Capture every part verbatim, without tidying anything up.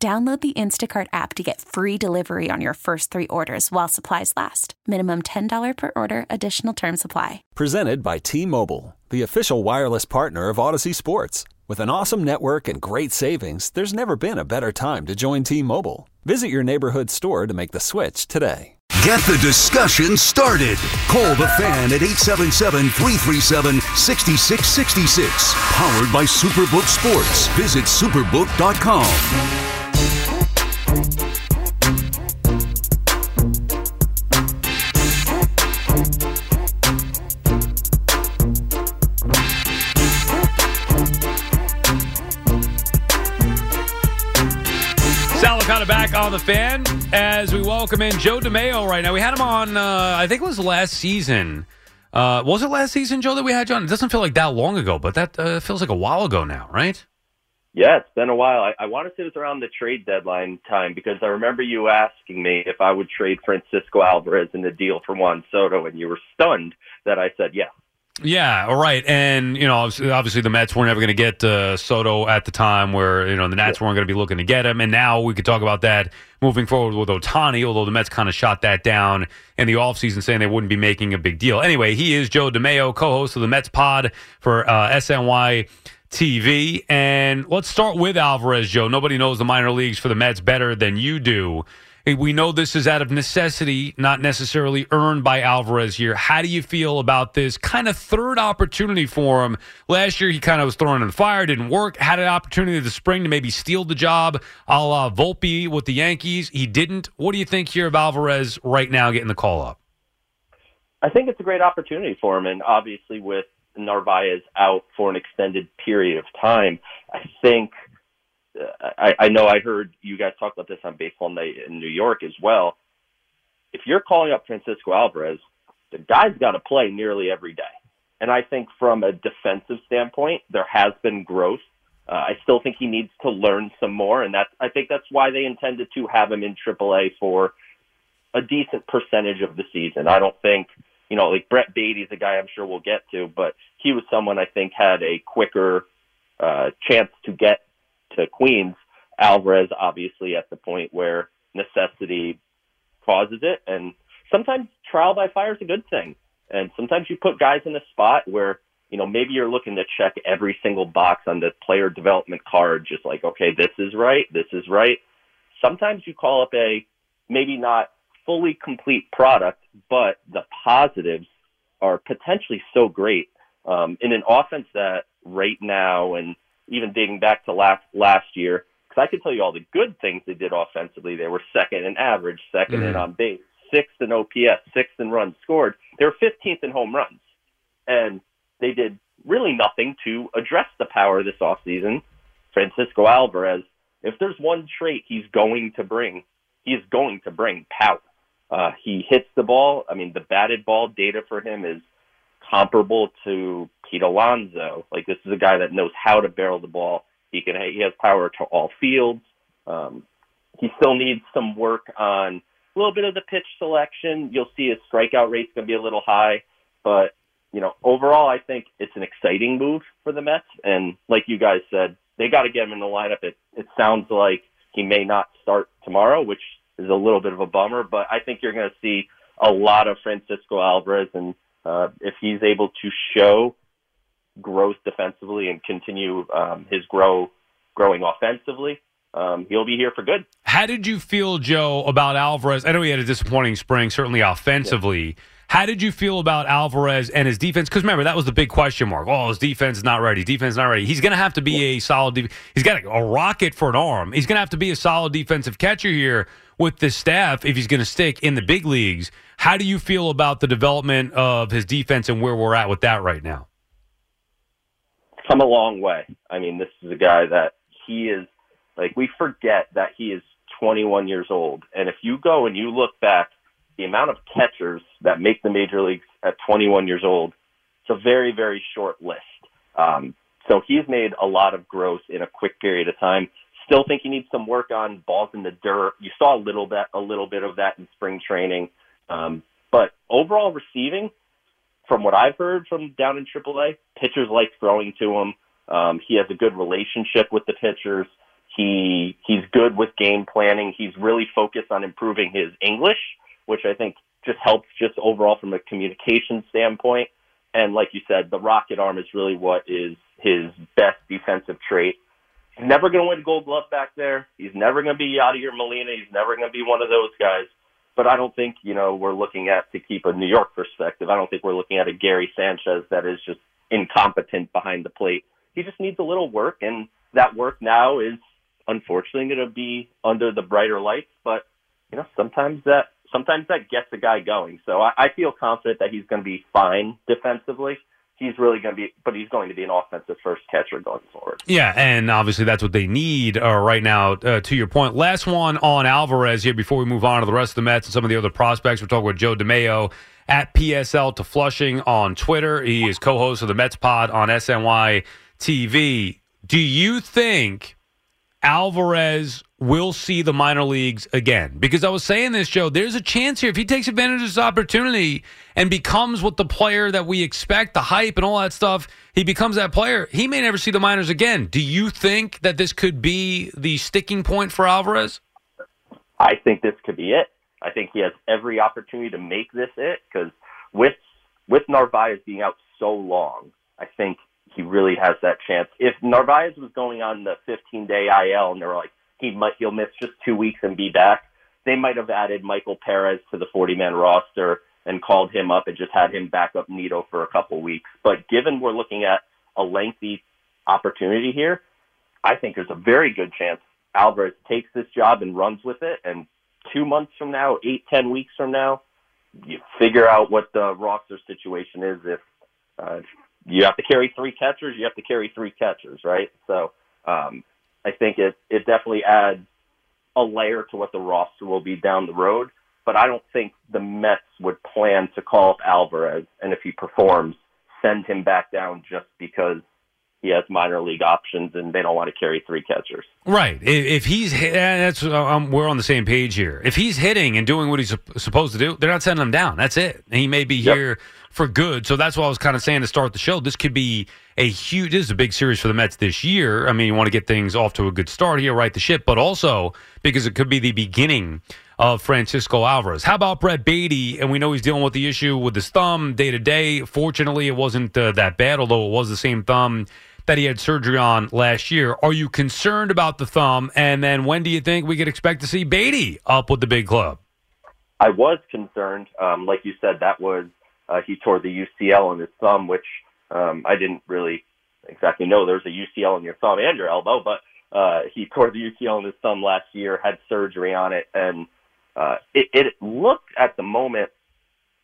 Download the Instacart app to get free delivery on your first three orders while supplies last. Minimum ten dollars per order. Additional terms apply. Presented by T-Mobile, the official wireless partner of Odyssey Sports. With an awesome network and great savings, there's never been a better time to join T-Mobile. Visit your neighborhood store to make the switch today. Get the discussion started. Call the fan at eight seven seven, three three seven, six six six six. Powered by Superbook Sports. Visit superbook dot com. Salicata back on the fan as we welcome in Joe DeMayo right now. We had him on, uh, I think it was last season. Uh, was it last season, Joe, that we had you on? It doesn't feel like that long ago, but that uh, feels like a while ago now, right? Yeah, it's been a while. I, I want to say it was around the trade deadline time because I remember you asking me if I would trade Francisco Alvarez in the deal for Juan Soto, and you were stunned that I said yes. Yeah, all right. And, you know, obviously the Mets were never going to get uh, Soto at the time where, you know, the Nats yeah. weren't going to be looking to get him. And now we could talk about that moving forward with Otani, although the Mets kind of shot that down in the offseason saying they wouldn't be making a big deal. Anyway, he is Joe DeMayo, co-host of the Mets pod for uh, S N Y T V. And let's start with Alvarez, Joe. Nobody knows the minor leagues for the Mets better than you do. We know this is out of necessity, not necessarily earned by Alvarez here. How do you feel about this kind of third opportunity for him? Last year, he kind of was thrown in the fire, didn't work, had an opportunity this spring to maybe steal the job a la Volpe with the Yankees. He didn't. What do you think here of Alvarez right now getting the call up? I think it's a great opportunity for him, and obviously with Narvaez out for an extended period of time. I think, uh, I, I know I heard you guys talk about this on Baseball Night in New York as well. If you're calling up Francisco Alvarez, the guy's got to play nearly every day. And I think from a defensive standpoint, there has been growth. Uh, I still think he needs to learn some more. And that's, I think that's why they intended to have him in triple A for a decent percentage of the season. I don't think You know, like Brett Beatty is a guy I'm sure we'll get to, but he was someone I think had a quicker uh, chance to get to Queens. Alvarez, obviously, at the point where necessity causes it. And sometimes trial by fire is a good thing. And sometimes you put guys in a spot where, you know, maybe you're looking to check every single box on the player development card, just like, okay, this is right, this is right. Sometimes you call up a maybe not fully complete product, but the positives are potentially so great um, in an offense that right now, and even digging back to last last year, because I can tell you all the good things they did offensively. They were second in average, second mm-hmm. in on base, sixth in O P S, sixth in runs scored. They were fifteenth in home runs, and they did really nothing to address the power this offseason. Francisco Alvarez, if there's one trait he's going to bring, he's going to bring power. Uh, he hits the ball. I mean, the batted ball data for him is comparable to Pete Alonso. Like, this is a guy that knows how to barrel the ball. He can. He has power to all fields. Um, he still needs some work on a little bit of the pitch selection. You'll see his strikeout rate's going to be a little high. But, you know, overall, I think it's an exciting move for the Mets. And like you guys said, they got to get him in the lineup. It, it sounds like he may not start tomorrow, which is a little bit of a bummer, but I think you're going to see a lot of Francisco Alvarez, and uh, if he's able to show growth defensively and continue um, his grow growing offensively, um, he'll be here for good. How did you feel, Joe, about Alvarez? I know he had a disappointing spring, certainly offensively. Yeah. How did you feel about Alvarez and his defense? Because remember, that was the big question mark. Oh, his defense is not ready. Defense is not ready. He's going to have to be yeah. a solid de- He's got a rocket for an arm. He's going to have to be a solid defensive catcher here with this staff if he's going to stick in the big leagues. How do you feel about the development of his defense and where we're at with that right now? Come a long way. I mean, this is a guy that he is, like, we forget that he is twenty-one years old. And if you go and you look back, the amount of catchers that make the major leagues at twenty-one years old, it's a very, very short list. Um, so he's made a lot of growth in a quick period of time. Still think he needs some work on balls in the dirt. You saw a little bit, a little bit of that in spring training. Um, but overall receiving, from what I've heard from down in triple A, pitchers like throwing to him. Um, he has a good relationship with the pitchers. He he's good with game planning. He's really focused on improving his English, which I think just helps just overall from a communication standpoint. And like you said, the rocket arm is really what is his best defensive trait. He's never going to win Gold Glove back there. He's never going to be Yadier Molina. He's never going to be one of those guys. But I don't think, you know, we're looking at, to keep a New York perspective, I don't think we're looking at a Gary Sanchez that is just incompetent behind the plate. He just needs a little work, and that work now is unfortunately going to be under the brighter lights. But, you know, sometimes that sometimes that gets a guy going. So I, I feel confident that he's going to be fine defensively. He's really going to be, but he's going to be an offensive first catcher going forward. Yeah, and obviously that's what they need uh, right now, uh, to your point. Last one on Alvarez here before we move on to the rest of the Mets and some of the other prospects. We're talking with Joe DeMayo at P S L to Flushing on Twitter. He is co-host of the Mets Pod on S N Y T V. Do you think Alvarez will see the minor leagues again? Because I was saying this, Joe, there's a chance here if he takes advantage of this opportunity and becomes what the player that we expect, the hype and all that stuff, he becomes that player, he may never see the minors again. Do you think that this could be the sticking point for Alvarez? I think this could be it. I think he has every opportunity to make this it, because with, with Narvaez being out so long, I think he really has that chance. If Narvaez was going on the fifteen-day I L and they were like, He might, he'll miss just two weeks and be back, they might have added Michael Perez to the forty-man roster and called him up and just had him back up Nito for a couple weeks. But given we're looking at a lengthy opportunity here, I think there's a very good chance Alvarez takes this job and runs with it. And two months from now, eight, ten weeks from now, you figure out what the roster situation is. If uh, you have to carry three catchers, you have to carry three catchers, right? So, um, I think it, it definitely adds a layer to what the roster will be down the road, but I don't think the Mets would plan to call up Alvarez and if he performs, send him back down just because he has minor league options and they don't want to carry three catchers. Right. If he's hit, that's um, we're on the same page here. If he's hitting and doing what he's supposed to do, they're not sending him down. That's it. He may be yep. here for good. So that's what I was kind of saying to start the show. This could be a huge, this is a big series for the Mets this year. I mean, you want to get things off to a good start here, right the ship, but also because it could be the beginning of Francisco Alvarez. How about Brett Beatty? And we know he's dealing with the issue with his thumb day to day. Fortunately, it wasn't uh, that bad, although it was the same thumb that he had surgery on last year. Are you concerned about the thumb? And then when do you think we could expect to see Beatty up with the big club? I was concerned. Um, like you said, that was, uh, he tore the U C L in his thumb, which um, I didn't really exactly know there's a U C L in your thumb and your elbow, but uh, he tore the U C L in his thumb last year, had surgery on it. And uh, it, it looked at the moment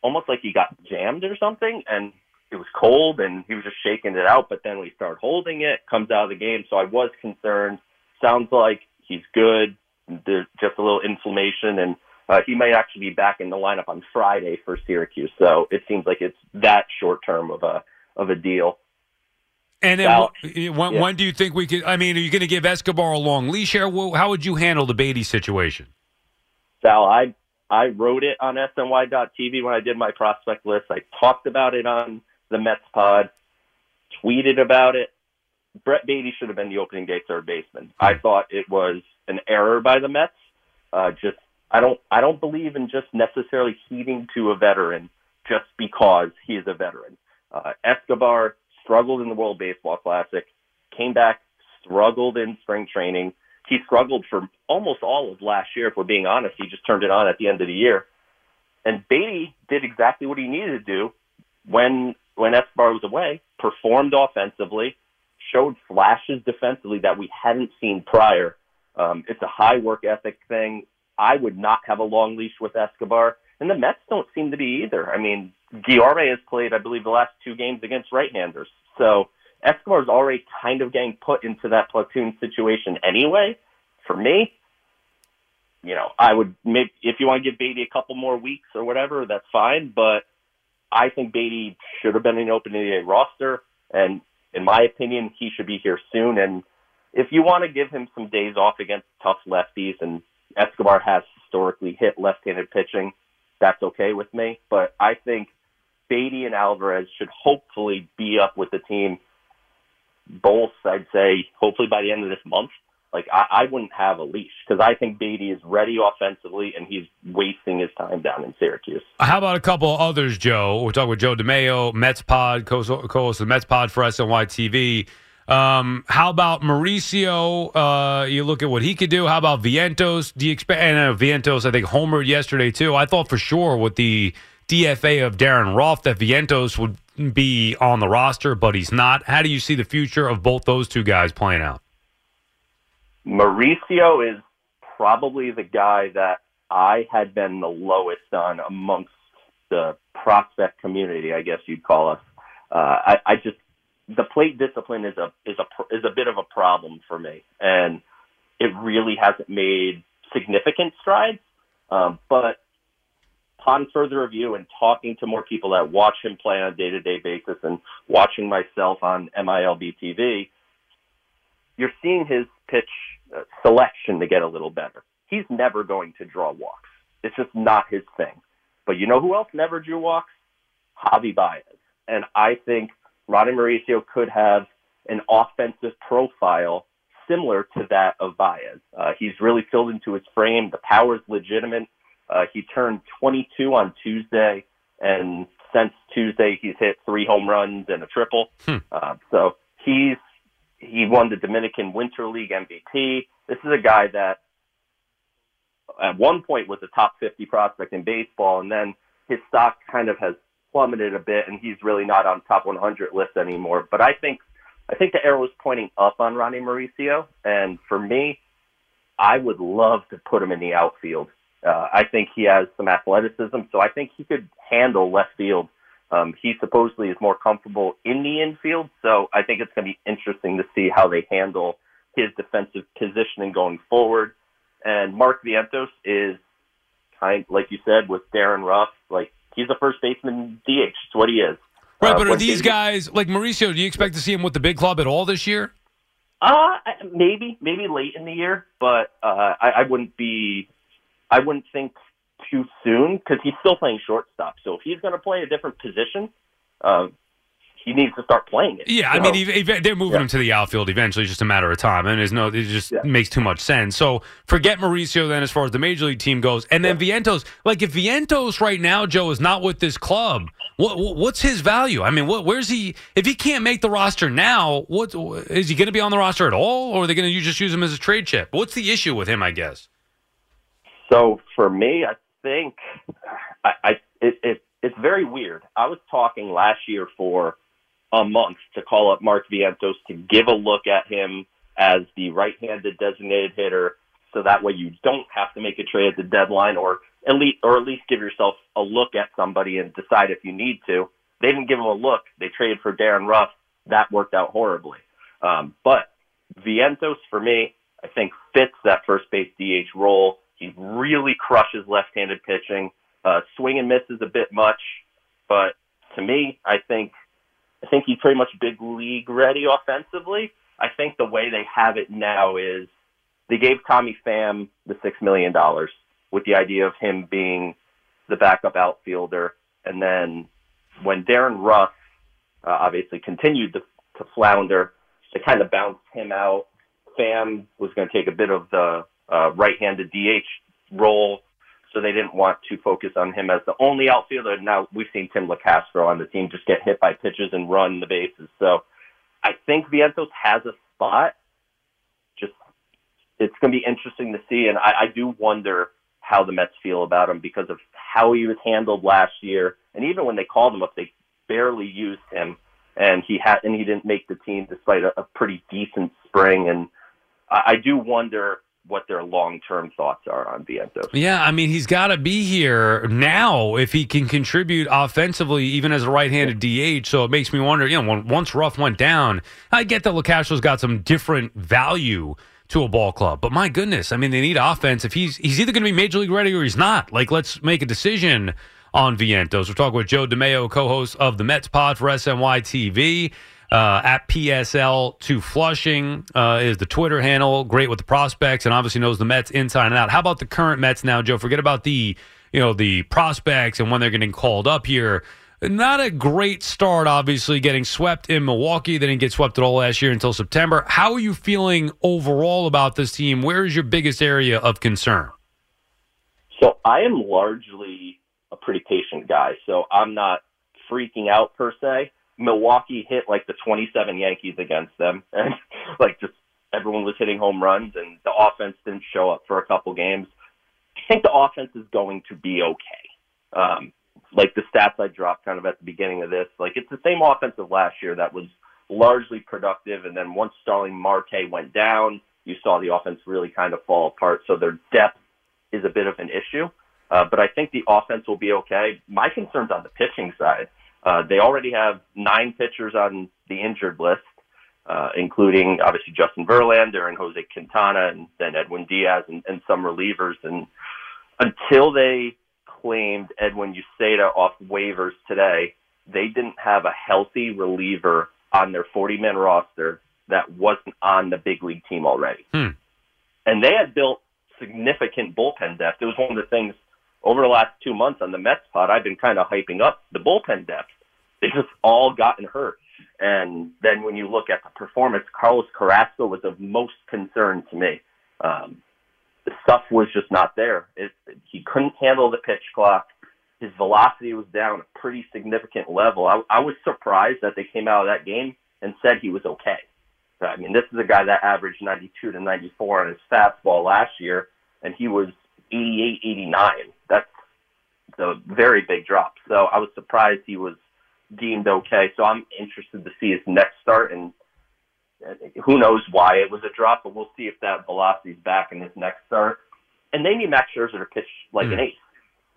almost like he got jammed or something. And it was cold and he was just shaking it out, but then we start holding it, comes out of the game. So I was concerned. Sounds like he's good. There's just a little inflammation, and uh, he might actually be back in the lineup on Friday for Syracuse. So it seems like it's that short term of a, of a deal. And then so, when, yeah. when do you think we could, I mean, are you going to give Escobar a long leash here? How would you handle the Beatty situation? Sal, I, I wrote it on S N Y dot T V when I did my prospect list. I talked about it on the Mets Pod, tweeted about it. Brett Beatty should have been the opening day third baseman. I thought it was an error by the Mets. Uh, just I don't I don't believe in just necessarily heeding to a veteran just because he is a veteran. Uh, Escobar struggled in the World Baseball Classic, came back, struggled in spring training. He struggled for almost all of last year, if we're being honest. He just turned it on at the end of the year. And Beatty did exactly what he needed to do when when Escobar was away, performed offensively, showed flashes defensively that we hadn't seen prior. Um, it's a high work ethic thing. I would not have a long leash with Escobar, and the Mets don't seem to be either. I mean, Guillorme has played, I believe, the last two games against right-handers. So Escobar's already kind of getting put into that platoon situation anyway. For me, you know, I would make, if you want to give Beatty a couple more weeks or whatever, that's fine. But I think Beatty should have been an open N B A roster. And in my opinion, he should be here soon. And if you want to give him some days off against tough lefties, and Escobar has historically hit left-handed pitching, that's okay with me. But I think Beatty and Alvarez should hopefully be up with the team both, I'd say, hopefully by the end of this month. Like, I, I wouldn't have a leash because I think Beatty is ready offensively, and he's wasting his time down in Syracuse. How about a couple others, Joe? We're talking with Joe DeMayo, Mets pod, co-host of the Mets pod for S N Y T V. Um, how about Mauricio? Uh, you look at what he could do. How about Vientos? Do you expect? And uh, Vientos, I think, homered yesterday, too. I thought for sure with the D F A of Darin Ruf that Vientos would be on the roster, but he's not. How do you see the future of both those two guys playing out? Mauricio is probably the guy that I had been the lowest on amongst the prospect community, I guess you'd call us. Uh, I, I just the plate discipline is a is a is a bit of a problem for me, and it really hasn't made significant strides. Um, but upon further review and talking to more people that watch him play on a day-to-day basis and watching myself on M I L B T V, you're seeing his pitch selection to get a little better. He's never going to draw walks. It's just not his thing. But you know who else never drew walks? Javi Baez. And I think Ronny Mauricio could have an offensive profile similar to that of Baez. Uh, he's really filled into his frame. The power's legitimate. Uh, he turned twenty-two on Tuesday, and since Tuesday he's hit three home runs and a triple. Hmm. Uh, so he's He won the Dominican Winter League M V P. This is a guy that at one point was a top fifty prospect in baseball, and then his stock kind of has plummeted a bit, and he's really not on top one hundred lists anymore. But I think I think the arrow is pointing up on Ronny Mauricio, and for me, I would love to put him in the outfield. Uh, I think he has some athleticism, so I think he could handle left field. Um, he supposedly is more comfortable in the infield, so I think it's going to be interesting to see how they handle his defensive positioning going forward. And Mark Vientos is kind, like you said, with Darin Ruf, like he's a first baseman D H. It's what he is. Right, uh, but are these guys like Mauricio? Do you expect to see him with the big club at all this year? Uh maybe, maybe late in the year, but uh, I, I wouldn't be. I wouldn't think. Too soon because he's still playing shortstop. So if he's going to play a different position, uh, he needs to start playing it. Yeah, I know? mean, ev- ev- they're moving yeah. him to the outfield eventually. It's just a matter of time. And there's no, it just yeah. makes too much sense. So forget Mauricio then as far as the major league team goes. And then yeah. Vientos, like if Vientos right now, Joe, is not with this club, what, what's his value? I mean, what, where's he? If he can't make the roster now, what is he going to be on the roster at all? Or are they going to just use him as a trade chip? What's the issue with him, I guess? So for me, I think I, I it, it it's very weird. I was talking last year for a month to call up Mark Vientos to give a look at him as the right-handed designated hitter, so that way you don't have to make a trade at the deadline, or at least or at least give yourself a look at somebody and decide if you need to. They didn't give him a look. They traded for Darin Ruf. That worked out horribly. Um, but Vientos for me, I think fits that first base D H role. He really crushes left-handed pitching. Uh, swing and miss is a bit much, but to me, I think I think he's pretty much big league ready offensively. I think the way they have it now is they gave Tommy Pham the six million dollars with the idea of him being the backup outfielder, and then when Darin Ruf uh, obviously continued to, to flounder, they kind of bounced him out. Pham was going to take a bit of the Uh, right-handed D H role, so they didn't want to focus on him as the only outfielder. Now we've seen Tim LaCastro on the team just get hit by pitches and run the bases. So I think Vientos has a spot. Just it's going to be interesting to see, and I, I do wonder how the Mets feel about him because of how he was handled last year. And even when they called him up, they barely used him, and he had and he didn't make the team despite a, a pretty decent spring. And I, I do wonder what their long-term thoughts are on Vientos. Yeah, I mean, he's got to be here now if he can contribute offensively, even as a right-handed D H, so it makes me wonder, you know, when, once Ruf went down, I get that LaCastro's got some different value to a ball club. But my goodness, I mean, they need offense. If he's he's either going to be major league ready or he's not. Like, let's make a decision on Vientos. We're talking with Joe DeMayo, co-host of the Mets pod for S N Y T V. Uh, at P S L to Flushing uh, is the Twitter handle. Great with the prospects and obviously knows the Mets inside and out. How about the current Mets now, Joe? Forget about the, you know, the prospects and when they're getting called up here. Not a great start, obviously, getting swept in Milwaukee. They didn't get swept at all last year until September. How are you feeling overall about this team? Where is your biggest area of concern? So I am largely a pretty patient guy, so I'm not freaking out per se. Milwaukee hit like the twenty-seven Yankees against them, and like just everyone was hitting home runs, and the offense didn't show up for a couple games. I think the offense is going to be okay. Um, like the stats I dropped kind of at the beginning of this, like it's the same offense of last year that was largely productive, and then once Starling Marte went down, you saw the offense really kind of fall apart. So their depth is a bit of an issue, uh, but I think the offense will be okay. My concern's on the pitching side. Uh, they already have nine pitchers on the injured list, uh, including obviously Justin Verlander and Jose Quintana and then Edwin Diaz and, and some relievers. And until they claimed Edwin Uceda off waivers today, they didn't have a healthy reliever on their forty-man roster that wasn't on the big league team already. Hmm. And they had built significant bullpen depth. It was one of the things over the last two months on the Mets pod, I've been kind of hyping up the bullpen depth. They just all gotten hurt. And then when you look at the performance, Carlos Carrasco was of most concern to me. Um, the stuff was just not there. It, he couldn't handle the pitch clock. His velocity was down a pretty significant level. I, I was surprised that they came out of that game and said he was okay. I mean, this is a guy that averaged ninety-two to ninety-four on his fastball last year, and he was eighty-eight, eighty-nine. That's a very big drop. So I was surprised he was deemed okay. So I'm interested to see his next start, and who knows why it was a drop, but we'll see if that velocity's back in his next start. And they need Max Scherzer to pitch like mm. an ace.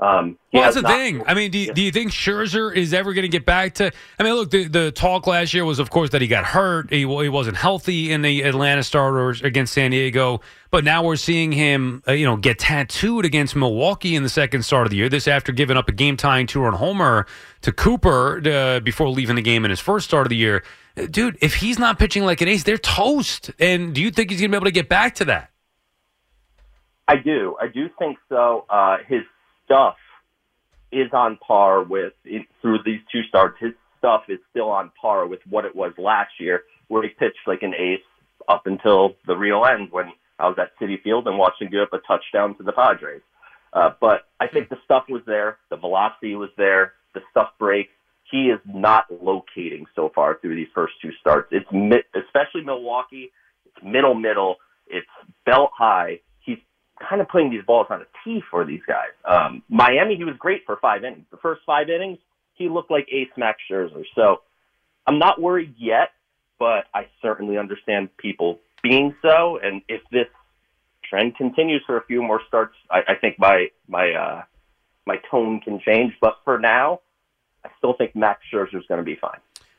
Um, well, that's the not- thing. I mean, do you, do you think Scherzer is ever going to get back to – I mean, look, the, the talk last year was, of course, that he got hurt. He, he wasn't healthy in the Atlanta starters against San Diego. But now we're seeing him, uh, you know, get tattooed against Milwaukee in the second start of the year. This after giving up a game-tying two-run homer to Cooper uh, before leaving the game in his first start of the year. Dude, if he's not pitching like an ace, they're toast. And do you think he's going to be able to get back to that? I do. I do think so. Uh, his – stuff is on par with, it, through these two starts, his stuff is still on par with what it was last year, where he pitched like an ace up until the real end when I was at Citi Field and watched him give up a touchdown to the Padres. Uh, but I think the stuff was there, the velocity was there, the stuff breaks. He is not locating so far through these first two starts. It's mi- especially Milwaukee, it's middle-middle, it's belt-high, kind of putting these balls on a tee for these guys. Um, Miami, he was great for five innings. The first five innings, he looked like ace Max Scherzer. So I'm not worried yet, but I certainly understand people being so. And if this trend continues for a few more starts, I, I think my my uh, my tone can change. But for now, I still think Max Scherzer is going to be fine.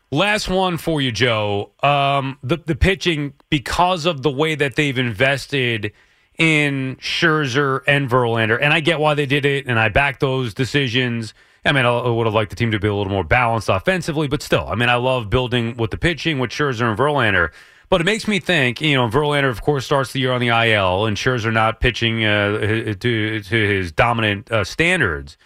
Last one for you, Joe. Um, the the pitching, because of the way that they've invested in Scherzer and Verlander, and I get why they did it, and I back those decisions. I mean, I would have liked the team to be a little more balanced offensively, but still, I mean, I love building with the pitching with Scherzer and Verlander. But it makes me think, you know, Verlander, of course, starts the year on the I L, and Scherzer not pitching uh, to, to his dominant uh, standards.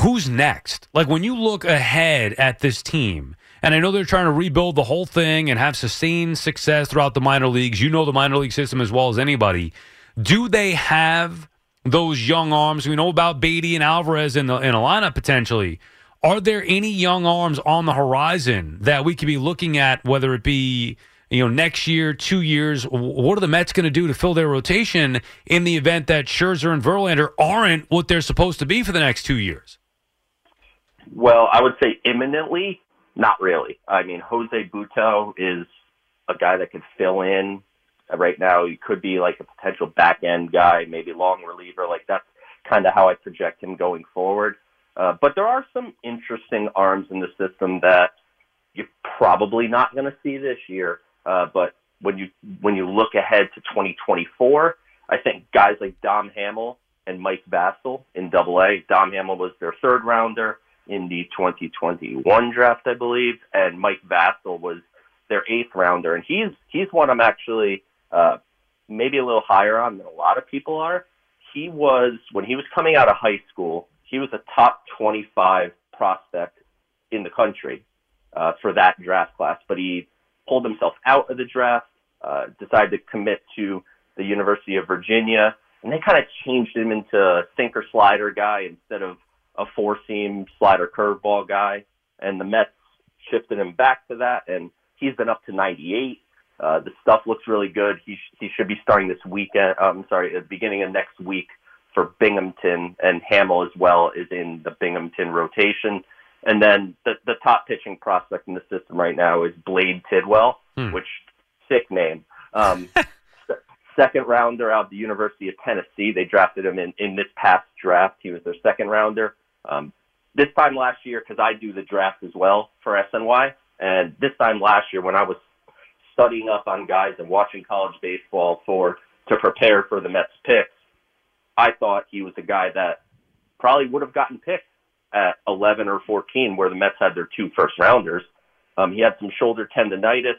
Who's next? Like, when you look ahead at this team, and I know they're trying to rebuild the whole thing and have sustained success throughout the minor leagues. You know the minor league system as well as anybody. Do they have those young arms? We know about Beatty and Alvarez in the in a lineup potentially. Are there any young arms on the horizon that we could be looking at, whether it be, you know, next year, two years? What are the Mets going to do to fill their rotation in the event that Scherzer and Verlander aren't what they're supposed to be for the next two years? Well, I would say imminently, not really. I mean, Jose Buto is a guy that could fill in. Right now, he could be like a potential back-end guy, maybe long reliever. Like, that's kind of how I project him going forward. Uh, but there are some interesting arms in the system that you're probably not going to see this year. Uh, but when you when you look ahead to twenty twenty-four, I think guys like Dom Hamel and Mike Vasil in Double A. Dom Hamel was their third rounder in the twenty twenty-one draft, I believe, and Mike Vasil was their eighth rounder, and he's he's one I'm actually uh, maybe a little higher on than a lot of people are. He was, when he was coming out of high school, he was a top twenty-five prospect in the country uh, for that draft class, but he pulled himself out of the draft, uh, decided to commit to the University of Virginia, and they kind of changed him into a sinker slider guy instead of a four-seam slider curveball guy, and the Mets shifted him back to that, and he's been up to ninety-eight. Uh, the stuff looks really good. He sh- he should be starting this weekend. I'm sorry, at the beginning of next week for Binghamton, and Hamill as well is in the Binghamton rotation. And then the, the top pitching prospect in the system right now is Blade Tidwell, hmm. which sick name. Um, second rounder out of the University of Tennessee. They drafted him in, in this past draft. He was their second rounder. Um, this time last year, because I do the draft as well for S N Y, and this time last year when I was studying up on guys and watching college baseball for to prepare for the Mets picks, I thought he was a guy that probably would have gotten picked at eleven or fourteen, where the Mets had their two first rounders. Um, he had some shoulder tendonitis,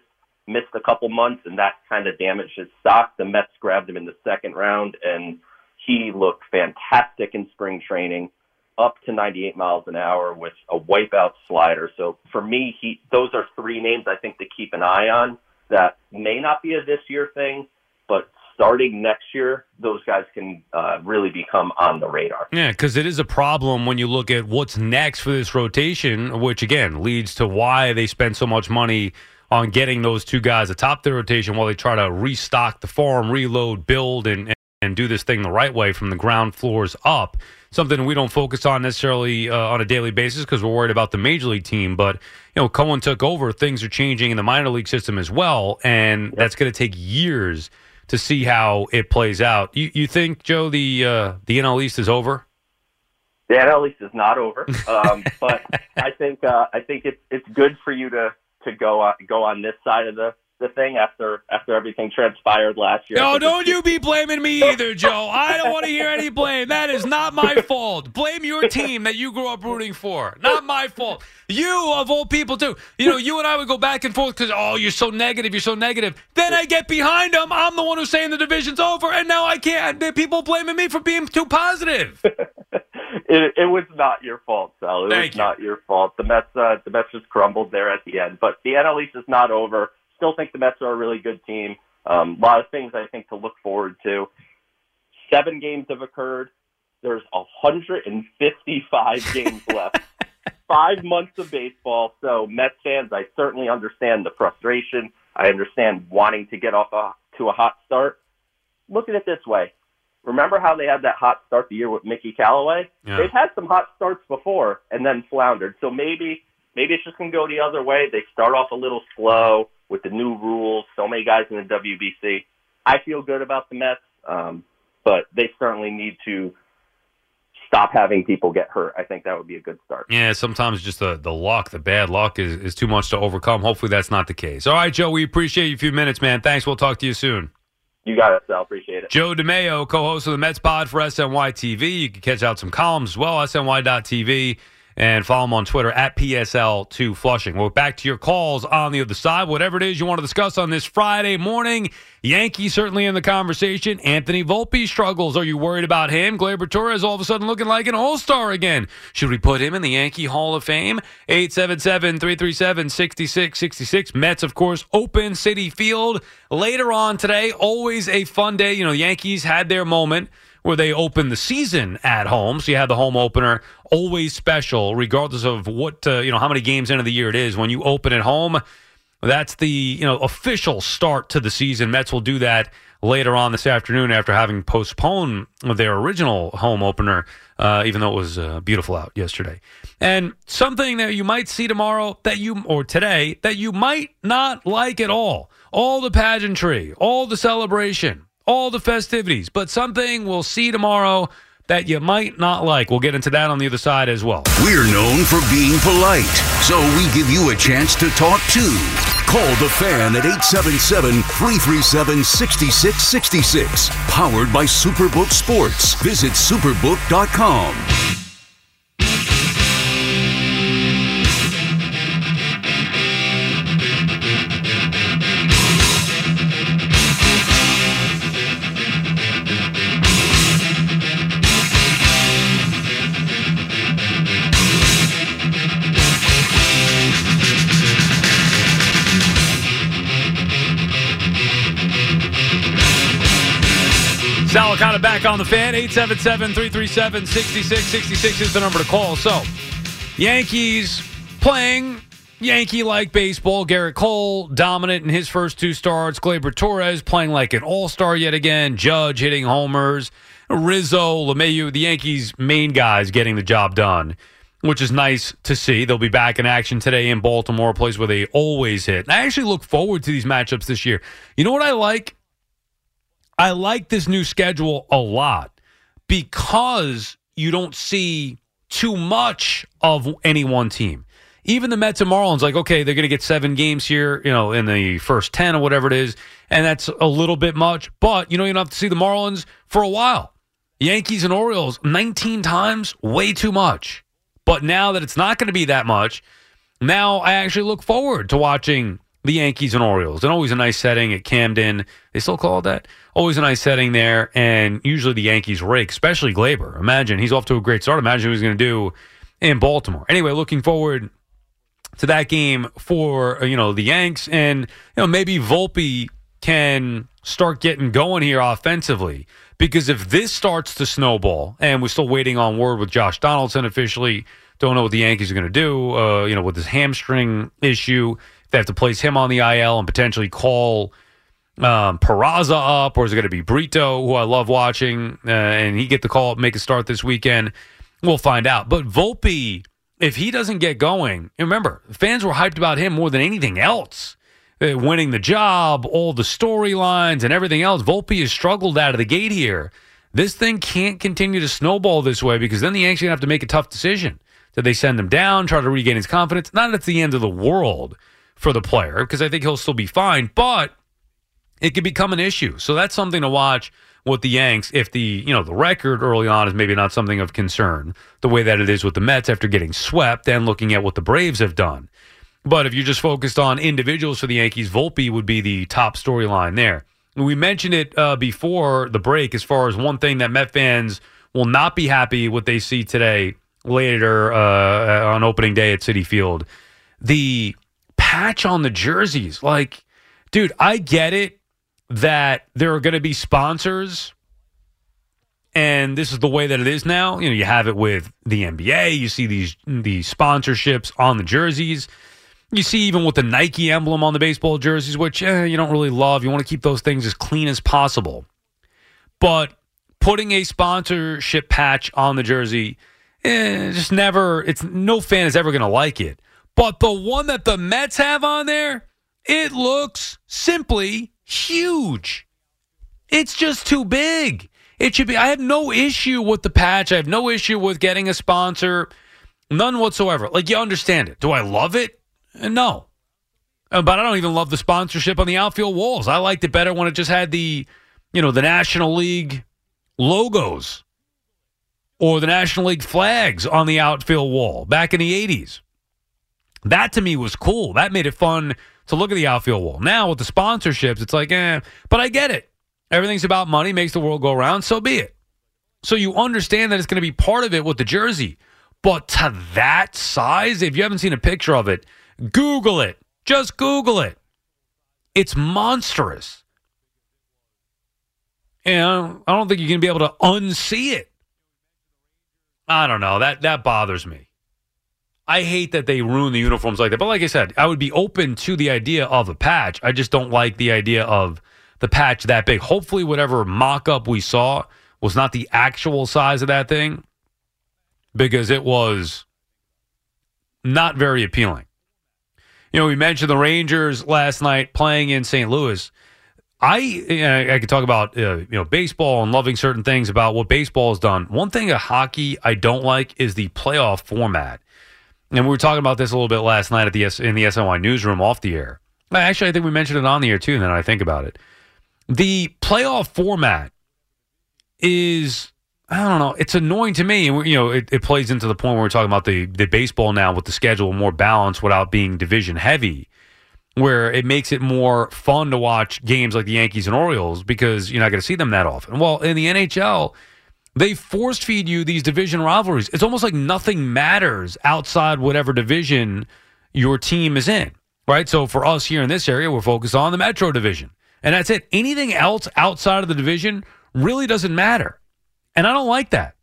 missed a couple months, and that kind of damaged his stock. The Mets grabbed him in the second round, and he looked fantastic in spring training, up to ninety-eight miles an hour with a wipeout slider. So for me, he those are three names I think to keep an eye on that may not be a this year thing, but starting next year, those guys can uh, really become on the radar. Yeah, because it is a problem when you look at what's next for this rotation, which, again, leads to why they spend so much money on getting those two guys atop their rotation while they try to restock the farm, reload, build, and, and do this thing the right way from the ground floors up. Something we don't focus on necessarily uh, on a daily basis because we're worried about the major league team. But, you know, Cohen took over. Things are changing in the minor league system as well, and yep. that's going to take years to see how it plays out. You, you think, Joe, the uh, the N L East is over? The N L East is not over, um, but I think uh, I think it's it's good for you to to go on, go on this side of the, the thing after after everything transpired last year. No, don't you be blaming me either, Joe. I don't want to hear any blame. That is not my fault. Blame your team that you grew up rooting for. Not my fault. You, of all people, too. You know, you and I would go back and forth because, oh, you're so negative, you're so negative. Then I get behind them. I'm the one who's saying the division's over, and now I can't. People blaming me for being too positive. It, it was not your fault, Sal. It Thank was you. not your fault. The Mets, uh, the Mets just crumbled there at the end. But the N L East is not over. Still think the Mets are a really good team. Um, a lot of things I think to look forward to. Seven games have occurred. There's one hundred fifty-five games left. Five months of baseball. So Mets fans, I certainly understand the frustration. I understand wanting to get off a, to a hot start. Look at it this way. Remember how they had that hot start the year with Mickey Callaway? Yeah. They've had some hot starts before and then floundered. So maybe maybe it's just going to go the other way. They start off a little slow with the new rules, so many guys in the W B C. I feel good about the Mets, um, but they certainly need to stop having people get hurt. I think that would be a good start. Yeah, sometimes just the, the luck, the bad luck is, is too much to overcome. Hopefully that's not the case. All right, Joe, we appreciate you a few minutes, man. Thanks. We'll talk to you soon. You got it, Sal. Appreciate it. Joe DeMayo, co-host of the Mets Pod for S N Y T V. You can catch out some columns as well, S N Y dot T V, and follow him on Twitter at P S L two Flushing. We're back to your calls on the other side. Whatever it is you want to discuss on this Friday morning, Yankees certainly in the conversation. Anthony Volpe struggles. Are you worried about him? Gleyber Torres all of a sudden looking like an all-star again. Should we put him in the Yankee Hall of Fame? eight seven seven, three three seven, six six six six. Mets, of course, open Citi Field later on today. Always a fun day. You know, Yankees had their moment where they opened the season at home. So you had the home opener. Always special, regardless of what, uh, you know, how many games into the year it is. When you open at home, that's the, you know, official start to the season. Mets will do that later on this afternoon after having postponed their original home opener, uh, even though it was uh, beautiful out yesterday. And something that you might see tomorrow that you or today that you might not like at all. All the pageantry, all the celebration, all the festivities, but something we'll see tomorrow that you might not like. We'll get into that on the other side as well. We're known for being polite, so we give you a chance to talk too. Call the fan at eight seven seven, three three seven, six six six six. Powered by Superbook Sports. Visit superbook dot com. Salicata back on the fan. eight seven seven, three three seven, six six six six is the number to call. So, Yankees playing Yankee-like baseball. Garrett Cole dominant in his first two starts. Gleyber Torres playing like an all-star yet again. Judge hitting homers. Rizzo, LeMahieu, the Yankees' main guys getting the job done, which is nice to see. They'll be back in action today in Baltimore, a place where they always hit. And I actually look forward to these matchups this year. You know what I like? I like this new schedule a lot because you don't see too much of any one team. Even the Mets and Marlins, like, okay, they're going to get seven games here, you know, in the first ten or whatever it is, and that's a little bit much. But, you know, you don't have to see the Marlins for a while. Yankees and Orioles, nineteen times, way too much. But now that it's not going to be that much, now I actually look forward to watching the Yankees and Orioles. And always a nice setting at Camden. They still call it that? Always a nice setting there. And usually the Yankees rake, especially Gleyber. Imagine he's off to a great start. Imagine what he's going to do in Baltimore. Anyway, looking forward to that game for, you know, the Yanks. And, you know, maybe Volpe can start getting going here offensively. Because if this starts to snowball, and we're still waiting on word with Josh Donaldson officially, don't know what the Yankees are going to do, uh, you know, with this hamstring issue. They have to place him on the I L and potentially call um, Peraza up, or is it going to be Brito, who I love watching, uh, and he get the call up, make a start this weekend? We'll find out. But Volpe, if he doesn't get going, remember, fans were hyped about him more than anything else. Uh, winning the job, all the storylines and everything else. Volpe has struggled out of the gate here. This thing can't continue to snowball this way, because then the Yankees are going to have to make a tough decision. Did they send him down, try to regain his confidence? Not at the end of the world for the player, because I think he'll still be fine, but it could become an issue. So that's something to watch with the Yanks. If the, you know, the record early on is maybe not something of concern, the way that it is with the Mets after getting swept and looking at what the Braves have done. But if you're just focused on individuals for the Yankees, Volpe would be the top storyline there. We mentioned it uh, before the break as far as one thing that Met fans will not be happy what they see today later uh, on opening day at Citi Field. The patch on the jerseys. Like, dude, I get it that there are going to be sponsors, and this is the way that it is now. You know, you have it with the N B A. You see these these sponsorships on the jerseys. You see even with the Nike emblem on the baseball jerseys, which eh, you don't really love. You want to keep those things as clean as possible. But putting a sponsorship patch on the jersey, eh, just never, it's no fan is ever going to like it. But the one that the Mets have on there, it looks simply huge. It's just too big. It should be. I have no issue with the patch. I have no issue with getting a sponsor. None whatsoever. Like, you understand it. Do I love it? No. But I don't even love the sponsorship on the outfield walls. I liked it better when it just had the, you know, the National League logos or the National League flags on the outfield wall back in the eighties. That, to me, was cool. That made it fun to look at the outfield wall. Now, with the sponsorships, it's like, eh. But I get it. Everything's about money, makes the world go around, so be it. So you understand that it's going to be part of it with the jersey. But to that size, if you haven't seen a picture of it, Google it. Just Google it. It's monstrous. And I don't think you're going to be able to unsee it. I don't know. That, that bothers me. I hate that they ruin the uniforms like that. But like I said, I would be open to the idea of a patch. I just don't like the idea of the patch that big. Hopefully whatever mock-up we saw was not the actual size of that thing, because it was not very appealing. You know, we mentioned the Rangers last night playing in Saint Louis. I I could talk about uh, you know, baseball and loving certain things about what baseball has done. One thing of hockey I don't like is the playoff format. And we were talking about this a little bit last night at the S- in the S N Y newsroom off the air. Actually, I think we mentioned it on the air, too, now that I think about it. The playoff format is, I don't know, it's annoying to me. And you know, it, it plays into the point where we're talking about the, the baseball now with the schedule more balanced without being division heavy, where it makes it more fun to watch games like the Yankees and Orioles because you're not going to see them that often. Well, in the N H L, they force feed you these division rivalries. It's almost like nothing matters outside whatever division your team is in, right? So for us here in this area, we're focused on the Metro division. And that's it. Anything else outside of the division really doesn't matter. And I don't like that.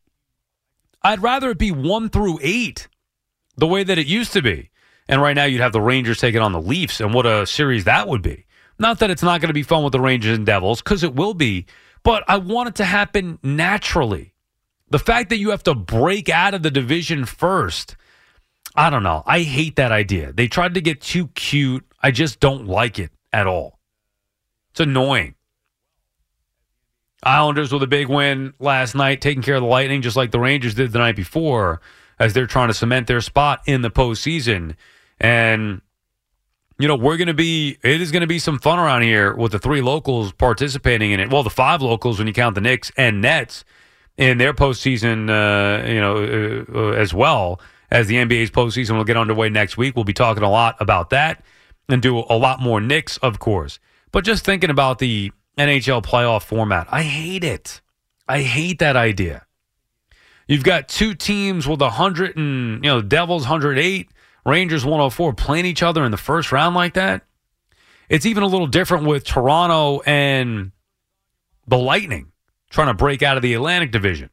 I'd rather it be one through eight the way that it used to be. And right now you'd have the Rangers taking on the Leafs, and what a series that would be. Not that it's not going to be fun with the Rangers and Devils, because it will be, but I want it to happen naturally. The fact that you have to break out of the division first, I don't know. I hate that idea. They tried to get too cute. I just don't like it at all. It's annoying. Islanders with a big win last night, taking care of the Lightning just like the Rangers did the night before as they're trying to cement their spot in the postseason. And, you know, we're going to be, it is going to be some fun around here with the three locals participating in it. Well, the five locals when you count the Knicks and Nets in their postseason, uh, you know, uh, uh, as well as the N B A's postseason will get underway next week. We'll be talking a lot about that and do a lot more Knicks, of course. But just thinking about the N H L playoff format. I hate it. I hate that idea. You've got two teams with one hundred and, you know, Devils one oh eight, Rangers one oh four playing each other in the first round like that. It's even a little different with Toronto and the Lightning trying to break out of the Atlantic Division.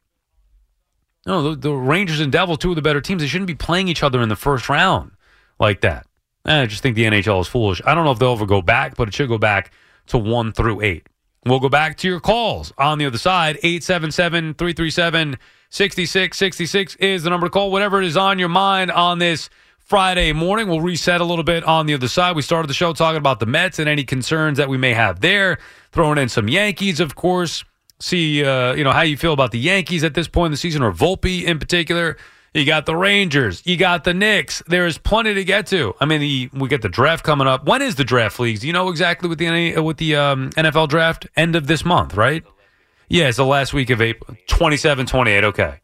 No, the, the Rangers and Devils, two of the better teams, they shouldn't be playing each other in the first round like that. I just think the N H L is foolish. I don't know if they'll ever go back, but it should go back to one through eight. We'll go back to your calls on the other side. eight seven seven, three three seven, six six six six is the number to call. Whatever is on your mind on this Friday morning, we'll reset a little bit on the other side. We started the show talking about the Mets and any concerns that we may have there. Throwing in some Yankees, of course. See uh, you know, how you feel about the Yankees at this point in the season, or Volpe in particular. You got the Rangers. You got the Knicks. There is plenty to get to. I mean, the, we get the draft coming up. When is the draft, leagues? Do you know exactly with the with the um, N F L draft? End of this month, right? Yeah, it's the last week of April. twenty-seven, twenty-eight, okay.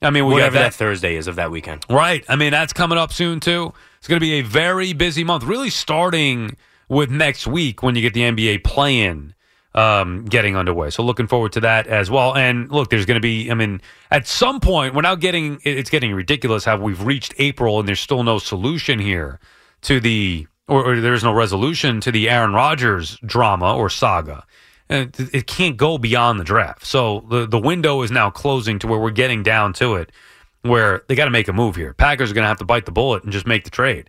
I mean, we Whatever got that, that Thursday is of that weekend. Right. I mean, that's coming up soon, too. It's going to be a very busy month, really starting with next week when you get the N B A play-in. Um, getting underway. So looking forward to that as well. And look, there's going to be, I mean, at some point, we're now getting, it's getting ridiculous how we've reached April and there's still no solution here to the, or, or there's no resolution to the Aaron Rodgers drama or saga. And it, it can't go beyond the draft. So the, the window is now closing to where we're getting down to it, where they got to make a move here. Packers are going to have to bite the bullet and just make the trade.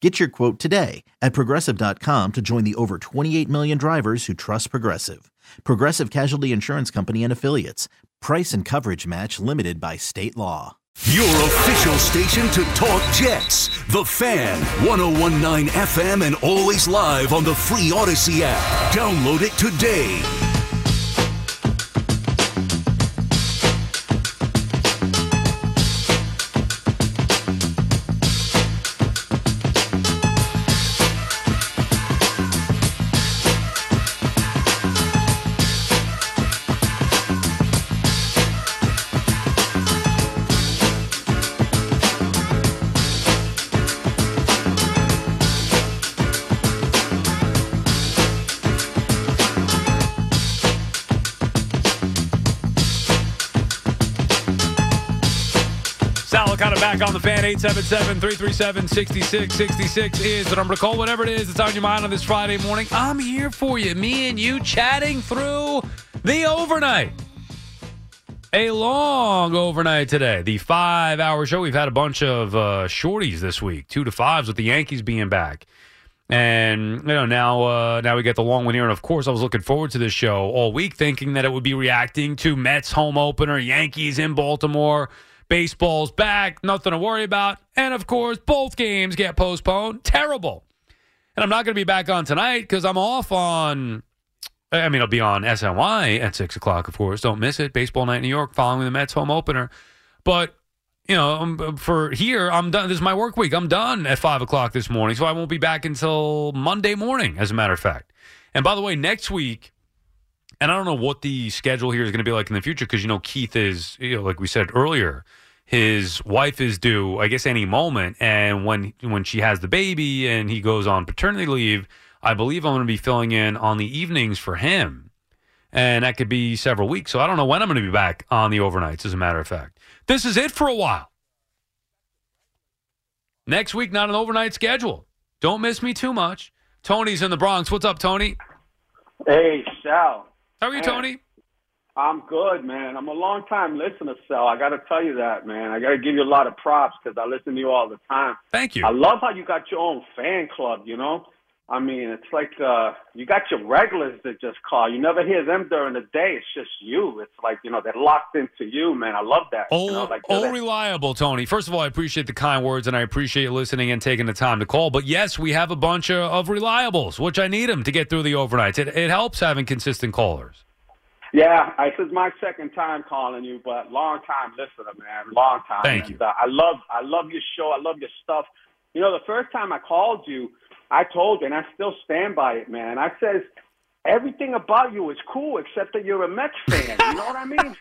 Get your quote today at Progressive dot com to join the over twenty-eight million drivers who trust Progressive. Progressive Casualty Insurance Company and Affiliates. Price and coverage match limited by state law. Your official station to talk Jets. The Fan, one oh one point nine F M and always live on the free Odyssey app. Download it today. Solid kind of back on the fan. eight seven seven, three three seven, six six six six is the number to call. Whatever it is that's on your mind on this Friday morning, I'm here for you. Me and you chatting through the overnight. A long overnight today. The five-hour show. We've had a bunch of uh, shorties this week. Two to fives with the Yankees being back. And, you know, now uh, now we get the long one here. And, of course, I was looking forward to this show all week thinking that it would be reacting to Mets home opener, Yankees in Baltimore, baseball's back, nothing to worry about. And, of course, both games get postponed. Terrible. And I'm not going to be back on tonight because I'm off on, I mean, I'll be on S N Y at six o'clock, of course. Don't miss it. Baseball night in New York following the Mets home opener. But, you know, for here, I'm done. This is my work week. I'm done at five o'clock this morning, so I won't be back until Monday morning, as a matter of fact. And by the way, next week, and I don't know what the schedule here is going to be like in the future because, you know, Keith is, you know, like we said earlier, his wife is due, I guess, any moment. And when when she has the baby and he goes on paternity leave, I believe I'm going to be filling in on the evenings for him. And that could be several weeks. So I don't know when I'm going to be back on the overnights, as a matter of fact. This is it for a while. Next week, not an overnight schedule. Don't miss me too much. Tony's in the Bronx. What's up, Tony? Hey, Sal. How are you, man, Tony? I'm good, man. I'm a long-time listener, Sal. I got to tell you that, man. I got to give you a lot of props because I listen to you all the time. Thank you. I love how you got your own fan club, you know? I mean, it's like uh, you got your regulars that just call. You never hear them during the day. It's just you. It's like, you know, they're locked into you, man. I love that. All, you know, like, all reliable, Tony. First of all, I appreciate the kind words, and I appreciate you listening and taking the time to call. But, yes, we have a bunch of, of reliables, which I need them to get through the overnights. It, it helps having consistent callers. Yeah, I, this is my second time calling you, but long-time listener, man, long time. Thank and, you. Uh, I love, I love your show. I love your stuff. You know, the first time I called you, I told you, and I still stand by it, man. I says, everything about you is cool except that you're a Mets fan. You know what I mean?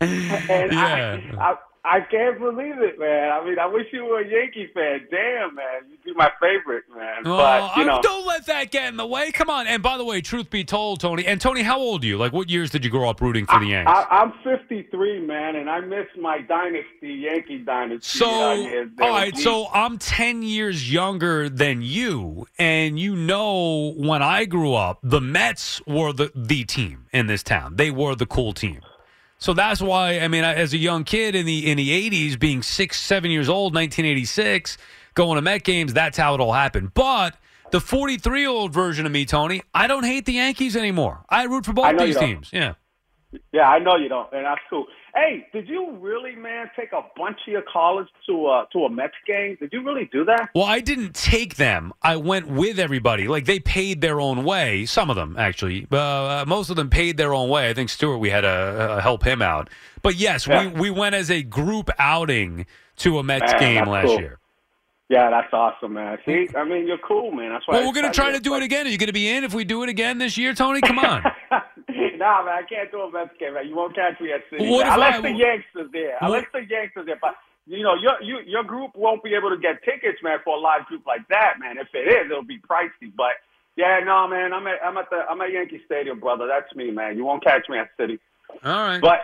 and yeah. I, I I can't believe it, man. I mean, I wish you were a Yankee fan. Damn, man. You'd be my favorite, man. Oh, but, you know. Don't let that get in the way. Come on. And by the way, truth be told, Tony. And, Tony, how old are you? Like, what years did you grow up rooting for I, the Yankees? I, I'm fifty-three, man, and I miss my dynasty, Yankee dynasty. So, all right, deep. So I'm ten years younger than you, and you know when I grew up, the Mets were the, the team in this town. They were the cool team. So that's why, I mean, as a young kid in the in the eighties, being six, seven years old, nineteen eighty-six, going to Met games, that's how it all happened. But the forty-three-year-old version of me, Tony, I don't hate the Yankees anymore. I root for both these teams. Yeah, yeah, I know you don't, and that's cool. Hey, did you really, man, take a bunch of your callers to a, to a Mets game? Did you really do that? Well, I didn't take them. I went with everybody. Like, they paid their own way. Some of them, actually. Uh, most of them paid their own way. I think, Stuart, we had to uh, help him out. But, yes, yeah. we, we went as a group outing to a Mets man, game last cool. year. Yeah, that's awesome, man. See, I mean, you're cool, man. That's why. Well, we're going to try to do it again. Are you going to be in if we do it again this year, Tony? Come on. Nah, man, I can't do a Mets game, man. You won't catch me at Citi. Unless I, the Yanks are there. Unless the Yanks are there. But, you know, your you, your group won't be able to get tickets, man, for a live group like that, man. If it is, it'll be pricey. But, yeah, no, man, I'm at, I'm at, the, I'm at Yankee Stadium, brother. That's me, man. You won't catch me at Citi. All right. But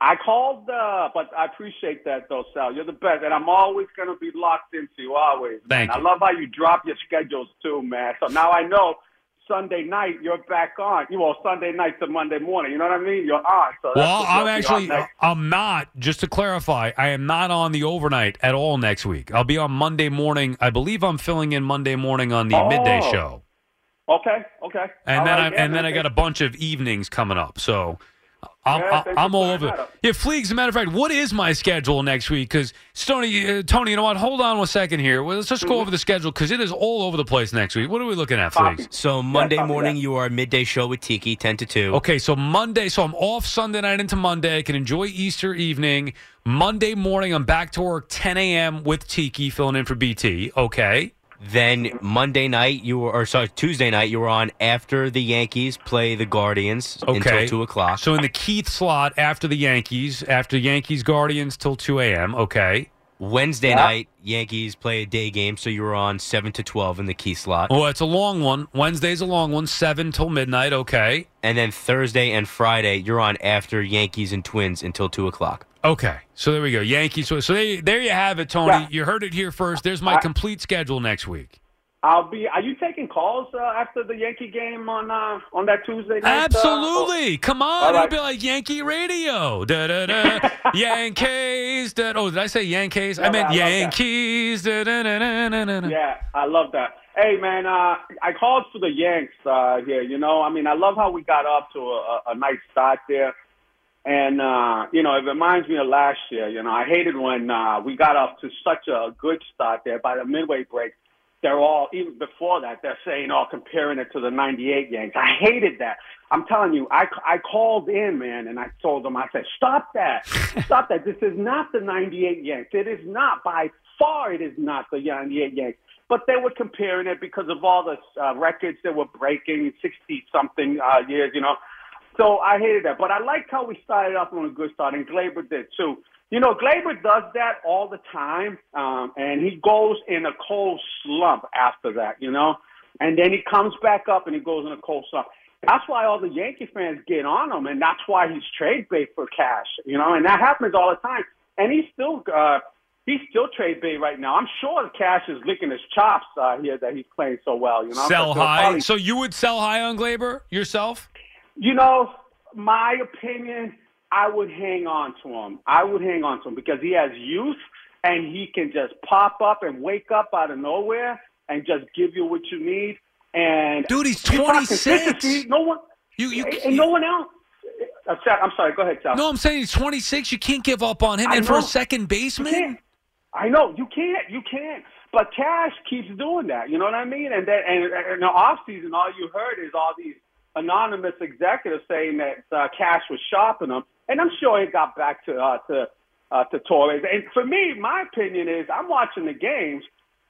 I called, uh, but I appreciate that, though, Sal. You're the best. And I'm always going to be locked into you, always. Thank you. I love how you drop your schedules, too, man. So now I know. Sunday night, you're back on. You well, Sunday night to Monday morning. You know what I mean? You're on. So that's well, I'm actually, I'm not, just to clarify, I am not on the overnight at all next week. I'll be on Monday morning. I believe I'm filling in Monday morning on the oh. midday show. Okay, okay. And all then, right, I, yeah, and then I got a bunch of evenings coming up. So I'm, yeah, I'm, I'm all over it. Yeah, Fleeks, as a matter of fact, what is my schedule next week? Because, Stoney, uh, Tony, you know what? Hold on one second here. Well, let's just mm-hmm. go over the schedule because it is all over the place next week. What are we looking at, Fleeks? So Monday yeah, morning, that. you are midday show with Tiki, ten to two. Okay, so Monday. So I'm off Sunday night into Monday. I can enjoy Easter evening. Monday morning, I'm back to work, ten a.m. with Tiki, filling in for B T. Okay. Then Monday night, you were, or sorry, Tuesday night, you were on after the Yankees play the Guardians okay. until two o'clock. So in the Keith slot, after the Yankees, after Yankees Guardians till two a.m., okay. Wednesday yeah. night, Yankees play a day game, so you were on seven to twelve in the Keith slot. Oh, it's a long one. Wednesday's a long one, seven till midnight, okay. And then Thursday and Friday, you're on after Yankees and Twins until two o'clock. Okay, so there we go. Yankees. So they, there you have it, Tony. Yeah. You heard it here first. There's my complete schedule next week. I'll be. Are you taking calls uh, after the Yankee game on uh, on that Tuesday night? Absolutely. Uh, oh. Come on. Right. It'll be like Yankee radio. Da, da, da. Yankees. Da, oh, did I say Yankees? Yeah, I meant I Yankees. Da, da, da, da, da, da. Yeah, I love that. Hey, man, uh, I called for the Yanks uh, here. You know, I mean, I love how we got up to a, a nice start there. And, uh, you know, it reminds me of last year. You know, I hated when uh, we got up to such a good start there by the midway break. They're all, even before that, they're saying, oh, comparing it to the ninety-eight Yanks. I hated that. I'm telling you, I, I called in, man, and I told them, I said, stop that. Stop that. This is not the ninety-eight Yanks. It is not. By far, it is not the ninety-eight Yanks. But they were comparing it because of all the uh, records that were breaking, sixty-something uh, years, you know. So I hated that. But I liked how we started off on a good start, and Gleyber did, too. You know, Gleyber does that all the time, um, and he goes in a cold slump after that, you know. And then he comes back up and he goes in a cold slump. That's why all the Yankee fans get on him, and that's why he's trade bait for cash, you know. And that happens all the time. And he's still uh, he's still trade bait right now. I'm sure Cash is licking his chops uh, here that he's playing so well, you know. Sell high. Probably... So you would sell high on Gleyber yourself? You know, my opinion – I would hang on to him. I would hang on to him because he has youth and he can just pop up and wake up out of nowhere and just give you what you need. And dude, he's twenty-six. No one, you, you, and, and you, no one else. I'm sorry. I'm sorry. Go ahead, Sal. No, I'm saying he's twenty-six. You can't give up on him. I and know. For a second baseman, I know you can't. You can't. But Cash keeps doing that. You know what I mean? And that and, and in the off season, all you heard is all these anonymous executives saying that uh, Cash was shopping him. And I'm sure it got back to uh, to uh, to Torres. And for me, my opinion is I'm watching the games,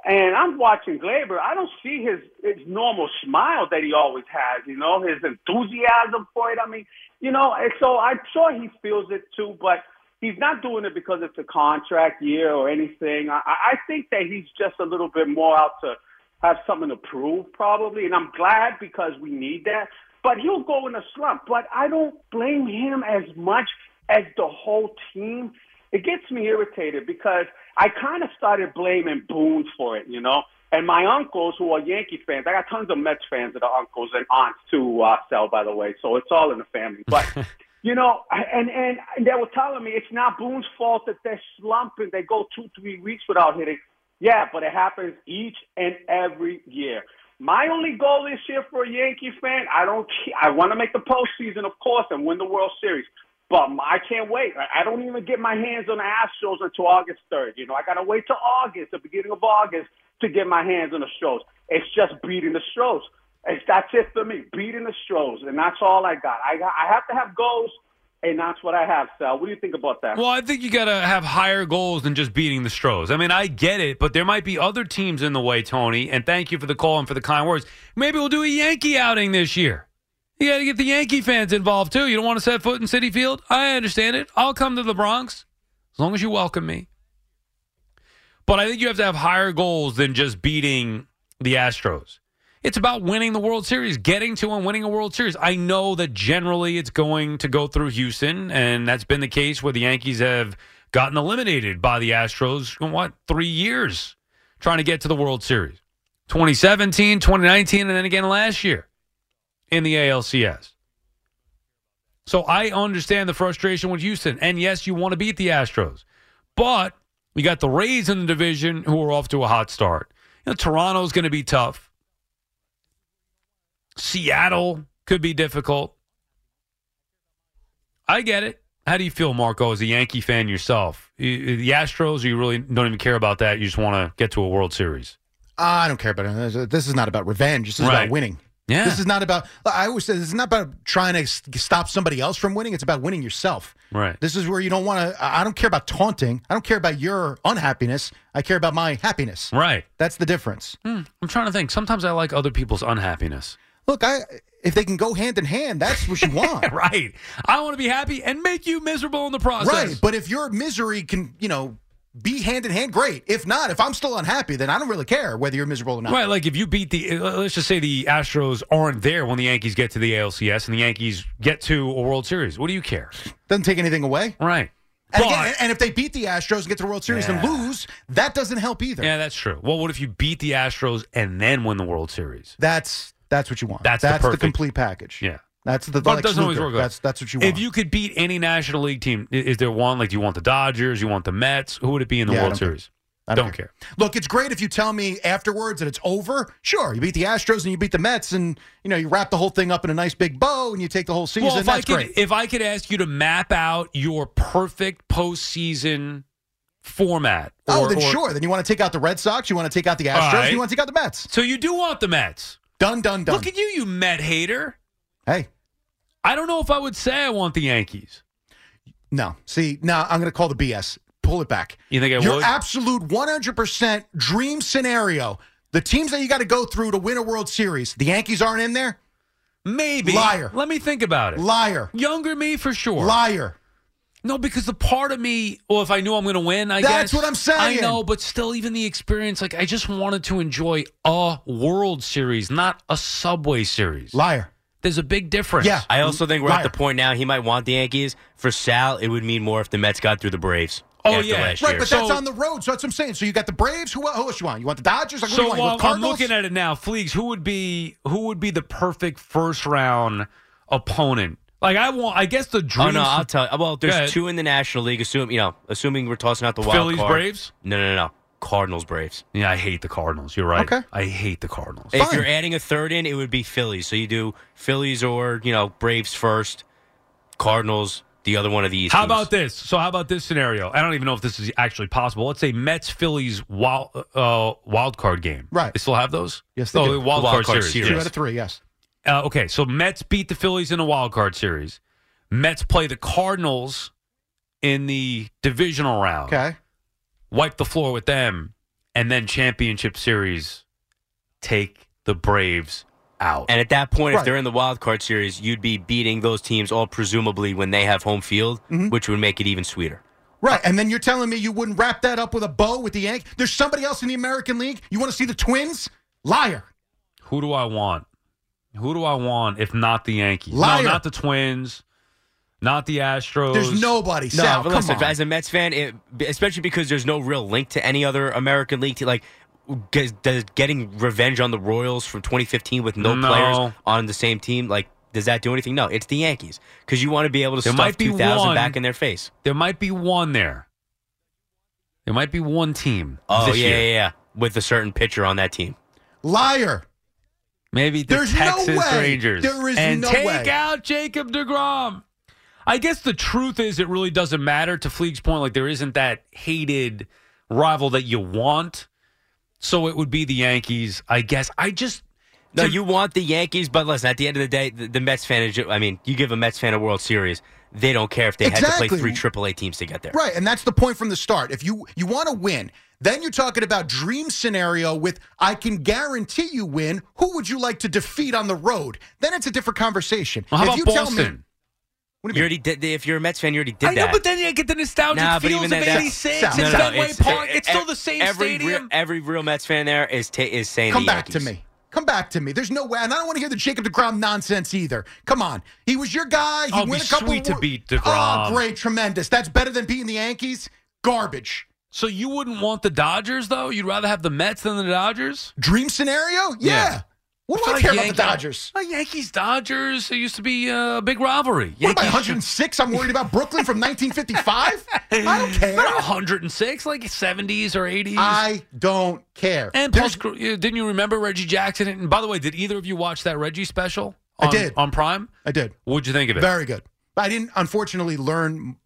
and I'm watching Gleyber. I don't see his, his normal smile that he always has, you know, his enthusiasm for it. I mean, you know, and so I'm sure he feels it too, but he's not doing it because it's a contract year or anything. I, I think that he's just a little bit more out to have something to prove probably, and I'm glad because we need that. But he'll go in a slump. But I don't blame him as much as the whole team. It gets me irritated because I kind of started blaming Boone for it, you know. And my uncles, who are Yankee fans, I got tons of Mets fans that are uncles and aunts too, uh, Sal, by the way. So it's all in the family. But, you know, and, and they were telling me it's not Boone's fault that they're slumping. They go two, three weeks without hitting. Yeah, but it happens each and every year. My only goal this year for a Yankee fan, I don't. I want to make the postseason, of course, and win the World Series. But I can't wait. I don't even get my hands on the Astros until August third. You know, I got to wait till August, the beginning of August, to get my hands on the Astros. It's just beating the Astros. It's, that's it for me, beating the Astros, and that's all I got. I got, I have to have goals, and that's what I have, Sal. What do you think about that? Well, I think you got to have higher goals than just beating the Stros. I mean, I get it, but there might be other teams in the way, Tony, and thank you for the call and for the kind words. Maybe we'll do a Yankee outing this year. You got to get the Yankee fans involved, too. You don't want to set foot in Citi Field? I understand it. I'll come to the Bronx as long as you welcome me. But I think you have to have higher goals than just beating the Astros. It's about winning the World Series, getting to and winning a World Series. I know that generally it's going to go through Houston, and that's been the case where the Yankees have gotten eliminated by the Astros in, what, three years trying to get to the World Series. twenty seventeen, twenty nineteen, and then again last year in the A L C S. So I understand the frustration with Houston, and yes, you want to beat the Astros. But we got the Rays in the division who are off to a hot start. You know, Toronto's going to be tough. Seattle could be difficult. I get it. How do you feel, Marco, as a Yankee fan yourself? The Astros, you really don't even care about that? You just want to get to a World Series? Uh, I don't care about it. This is not about revenge. This is right. about winning. Yeah. This is not about – I always say this is not about trying to stop somebody else from winning. It's about winning yourself. Right. This is where you don't want to – I don't care about taunting. I don't care about your unhappiness. I care about my happiness. Right. That's the difference. Hmm. I'm trying to think. Sometimes I like other people's unhappiness. Look, I if they can go hand in hand, that's what you want. Right. I want to be happy and make you miserable in the process. Right. But if your misery can, you know, be hand in hand, great. If not, if I'm still unhappy, then I don't really care whether you're miserable or not. Right. Like if you beat the, let's just say the Astros aren't there when the Yankees get to the A L C S and the Yankees get to a World Series. What do you care? Doesn't take anything away. Right. And, but, again, and if they beat the Astros and get to the World Series yeah. and lose, that doesn't help either. Yeah, that's true. Well, what if you beat the Astros and then win the World Series? That's that's what you want. That's, that's the, the complete package. Yeah. That's the but it doesn't always work. That's that's what you want. If you could beat any National League team, is there one? Like, do you want the Dodgers? You want the Mets? Who would it be in the yeah, World Series? Care. I don't, don't care. care. Look, it's great if you tell me afterwards that it's over. Sure, you beat the Astros and you beat the Mets, and you know you wrap the whole thing up in a nice big bow, and you take the whole season. Well, if that's I could, great. If I could ask you to map out your perfect postseason format, oh, or, then or, sure. Then you want to take out the Red Sox, you want to take out the Astros, right. You want to take out the Mets. So you do want the Mets? Done, done, done. Look at you, you Met hater. Hey. I don't know if I would say I want the Yankees. No. See, now I'm going to call the B S. Pull it back. You think I Your would? Your absolute one hundred percent dream scenario, the teams that you got to go through to win a World Series, the Yankees aren't in there? Maybe. Liar. Let me think about it. Liar. Younger me for sure. Liar. No, because the part of me, well, if I knew I'm going to win, I That's guess. That's what I'm saying. I know, but still, even the experience, like, I just wanted to enjoy a World Series, not a Subway Series. Liar. There's a big difference. Yeah. I also think we're Liar. At the point now he might want the Yankees. For Sal, it would mean more if the Mets got through the Braves. Oh, yeah. Right, year. But so, that's on the road. So that's what I'm saying. So you got the Braves. Who, who else you want? You want the Dodgers? Like, so what do you want? You want the Cardinals? I'm looking at it now. Fleegs, who would be who would be the perfect first-round opponent? Like, I want, I guess the dream. Oh, no, I'll tell you. Well, there's two in the National League. Assume, you know, assuming we're tossing out the wild Phillies, card. Phillies, Braves? No, no, no. Cardinals, Braves. Yeah, I hate the Cardinals. You're right. Okay. I hate the Cardinals. Fine. If you're adding a third in, it would be Phillies. So you do Phillies or, you know, Braves first, Cardinals, the other one of these. How teams. About this? So how about this scenario? I don't even know if this is actually possible. Let's say Mets, Phillies, wild, uh, wild card game. Right. They still have those? Yes, they no, do. Wild, the wild card, card series. series. Two out of three, yes. Uh, okay, so Mets beat the Phillies in a wild card series. Mets play the Cardinals in the divisional round. Okay. Wipe the floor with them, and then championship series, take the Braves out. And at that point, right. if they're in the wild card series, you'd be beating those teams all presumably when they have home field, mm-hmm. which would make it even sweeter. Right, and then you're telling me you wouldn't wrap that up with a bow with the Yankees? There's somebody else in the American League? You want to see the Twins? Liar. Who do I want? Who do I want if not the Yankees? Liar. No, not the Twins. Not the Astros. There's nobody. No, Sal, but listen, as a Mets fan, it, especially because there's no real link to any other American League team, like get, does getting revenge on the Royals from twenty fifteen with no, no players on the same team, like does that do anything? No, it's the Yankees because you want to be able to there stuff two thousand one, back in their face. There might be one there. There might be one team. Oh yeah, year. yeah, yeah, with a certain pitcher on that team. Liar. Maybe the there's Texas no Rangers. There is and no way. And take out Jacob deGrom. I guess the truth is it really doesn't matter, to Fleeg's point. Like, there isn't that hated rival that you want. So it would be the Yankees, I guess. I just... No, to, you want the Yankees, but listen, at the end of the day, the, the Mets fan is... I mean, you give a Mets fan a World Series, they don't care if they exactly. had to play three triple A teams to get there. Right, and that's the point from the start. If you, you want to win, then you're talking about dream scenario with, I can guarantee you win. Who would you like to defeat on the road? Then it's a different conversation. Well, how if about you Boston? Tell me, You you mean? Already did, if you're a Mets fan, you already did that. I know, that. But then you get the nostalgic nah, feels that, of eighty-six. No, no, no, it's, Park. It, it, it's still the same every stadium. Real, every real Mets fan there is t- is saying Come the back Yankees. to me. Come back to me. There's no way. And I don't want to hear the Jacob deGrom nonsense either. Come on. He was your guy. He oh, won a couple sweet of, to beat deGrom. Oh, great. Tremendous. That's better than beating the Yankees. Garbage. So you wouldn't want the Dodgers, though? You'd rather have the Mets than the Dodgers? Dream scenario? Yeah. yeah. What do I, I care Yankee, about the Dodgers? Uh, Yankees, Dodgers, it used to be a uh, big rivalry. Yankees. What about one hundred six? I'm worried about Brooklyn from nineteen fifty-five? I don't care. Not one hundred six, like seventies or eighties. I don't care. And plus, didn't you remember Reggie Jackson? And by the way, did either of you watch that Reggie special? On, I did. On Prime? I did. What'd you think of it? Very good. I didn't, unfortunately, learn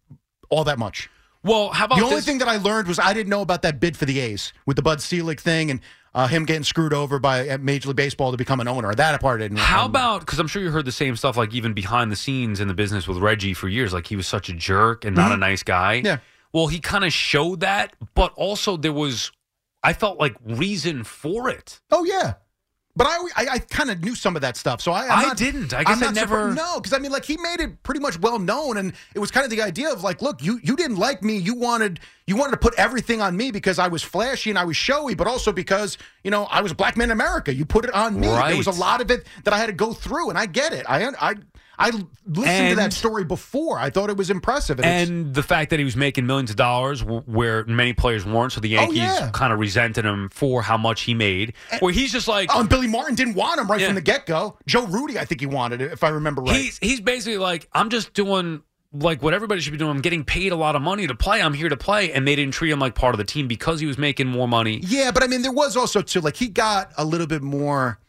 all that much. Well, how about The only this? thing that I learned was I didn't know about that bid for the A's with the Bud Selig thing and Uh, him getting screwed over by Major League Baseball to become an owner. That part didn't. How um, about, because I'm sure you heard the same stuff, like even behind the scenes in the business with Reggie for years, like he was such a jerk and not mm-hmm. a nice guy. Yeah. Well, he kind of showed that, but also there was, I felt like, reason for it. Oh, yeah. But I I, I kind of knew some of that stuff, so I I'm I not, didn't. I guess I never. Surprised. No, because I mean, like he made it pretty much well known, and it was kind of the idea of like, look, you you didn't like me. You wanted you wanted to put everything on me because I was flashy and I was showy, but also because you know I was a black man in America. You put it on me. Right. There was a lot of it that I had to go through, and I get it. I I I listened and, to that story before. I thought it was impressive. And, and the fact that he was making millions of dollars where many players weren't, so the Yankees oh, yeah. kind of resented him for how much he made. And, where he's just like... Oh, and Billy Martin didn't want him right yeah. from the get-go. Joe Rudy, I think he wanted it, if I remember right. He's, he's basically like, I'm just doing... like what everybody should be doing. I'm getting paid a lot of money to play. I'm here to play. And they didn't treat him like part of the team because he was making more money. Yeah, but I mean, there was also, too, like he got a little bit more.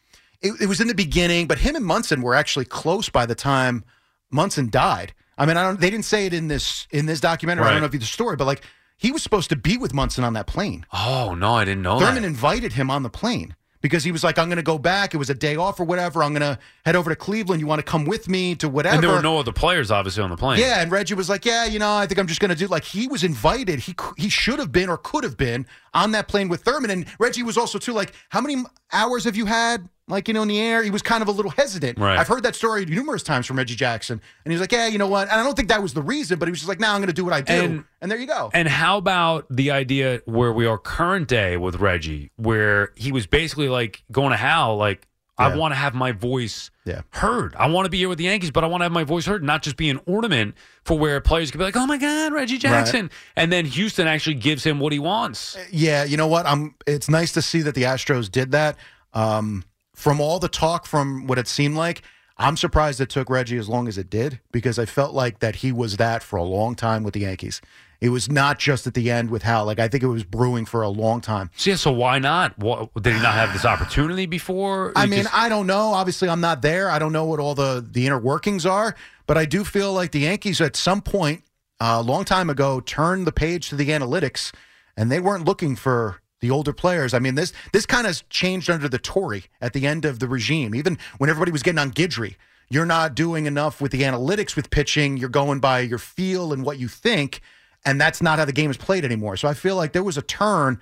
It, it was in the beginning, but him and Munson were actually close by the time Munson died. I mean, I don't. They didn't say it in this in this documentary. Right. I don't know if you the story, but like he was supposed to be with Munson on that plane. Oh, no, I didn't know Thurman that. Thurman invited him on the plane. Because he was like, I'm going to go back. It was a day off or whatever. I'm going to head over to Cleveland. You want to come with me to whatever? And there were no other players, obviously, on the plane. Yeah, and Reggie was like, yeah, you know, I think I'm just going to do like he was invited. He he should have been or could have been on that plane with Thurman. And Reggie was also, too, like, how many hours have you had, like, you know, in the air? He was kind of a little hesitant. Right. I've heard that story numerous times from Reggie Jackson. And he was like, yeah, you know what? And I don't think that was the reason, but he was just like, no, nah, I'm going to do what I do. And, and there you go. And how about the idea where we are current day with Reggie, where he was basically like going to Hal, like, yeah. I want to have my voice yeah. heard. I want to be here with the Yankees, but I want to have my voice heard, not just be an ornament for where players could be like, oh, my God, Reggie Jackson. Right. And then Houston actually gives him what he wants. Yeah, you know what? I'm. It's nice to see that the Astros did that. Um, from all the talk from what it seemed like, I'm surprised it took Reggie as long as it did because I felt like that he was that for a long time with the Yankees. It was not just at the end with Hal. Like, I think it was brewing for a long time. So, yeah, so why not? What, did he not have this opportunity before? I mean, just... I don't know. Obviously, I'm not there. I don't know what all the, the inner workings are. But I do feel like the Yankees at some point, uh, a long time ago, turned the page to the analytics, and they weren't looking for... the older players. I mean, this this kind of changed under the Tory at the end of the regime. Even when everybody was getting on Guidry, you're not doing enough with the analytics with pitching. You're going by your feel and what you think, and that's not how the game is played anymore. So I feel like there was a turn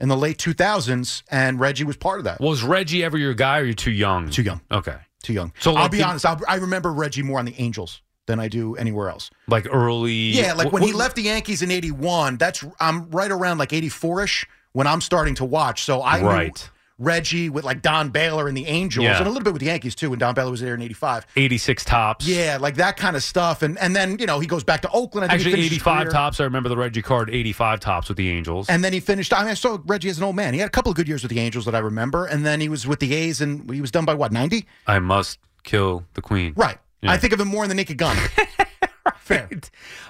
in the late two thousands, and Reggie was part of that. Was Reggie ever your guy, or you're too young? Too young. Okay. Too young. So like I'll be the- honest. I'll, I remember Reggie more on the Angels than I do anywhere else. Like early? Yeah, like when what, he left the Yankees in eighty-one, that's I'm right around like eighty-four-ish. When I'm starting to watch. So I right. knew Reggie with like Don Baylor and the Angels yeah. and a little bit with the Yankees too when Don Baylor was there in eighty-five. eighty-six tops. Yeah, like that kind of stuff. And and then, you know, he goes back to Oakland. I think Actually, eighty-five tops. I remember the Reggie card, eighty-five tops with the Angels. And then he finished. I mean, I saw Reggie as an old man. He had a couple of good years with the Angels that I remember. And then he was with the A's and he was done by what, ninety? I must kill the Queen. Right. Yeah. I think of him more in the Naked Gun. Right. Fair.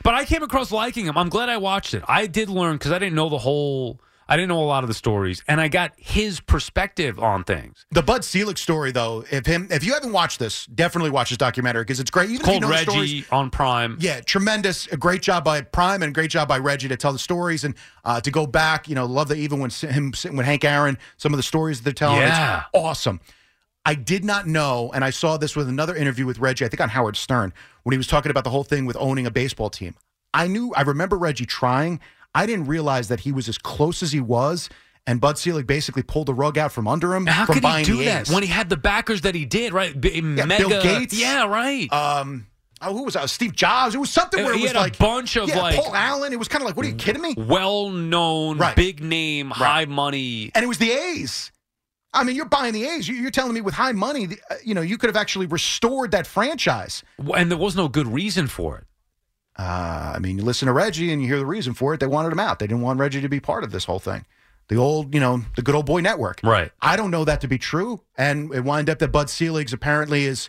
But I came across liking him. I'm glad I watched it. I did learn because I didn't know the whole... I didn't know a lot of the stories, and I got his perspective on things. The Bud Selig story, though, if him, if you haven't watched this, definitely watch this documentary because it's great. Even it's called if you know Reggie the stories, on Prime. Yeah, tremendous. A great job by Prime and a great job by Reggie to tell the stories and uh, to go back. You know, love that even when him sitting with Hank Aaron, some of the stories that they're telling. Yeah. It's awesome. I did not know, and I saw this with another interview with Reggie, I think on Howard Stern, when he was talking about the whole thing with owning a baseball team. I knew, I remember Reggie trying. I didn't realize that he was as close as he was, and Bud Selig basically pulled the rug out from under him. How from could buying he do that A's. When he had the backers that he did, right? B- yeah, Mega, Bill Gates. Yeah, right. Um, oh, who was that? Steve Jobs. It was something it, where it he was had like a bunch of yeah, like Paul Allen. It was kind of like, what are you kidding me? Well-known, right. big name, right. high money, and it was the A's. I mean, you're buying the A's. You're telling me with high money, you know, you could have actually restored that franchise, and there was no good reason for it. Uh, I mean, you listen to Reggie and you hear the reason for it. They wanted him out. They didn't want Reggie to be part of this whole thing. The old, you know, the good old boy network. Right. I don't know that to be true. And it wound up that Bud Selig's apparently his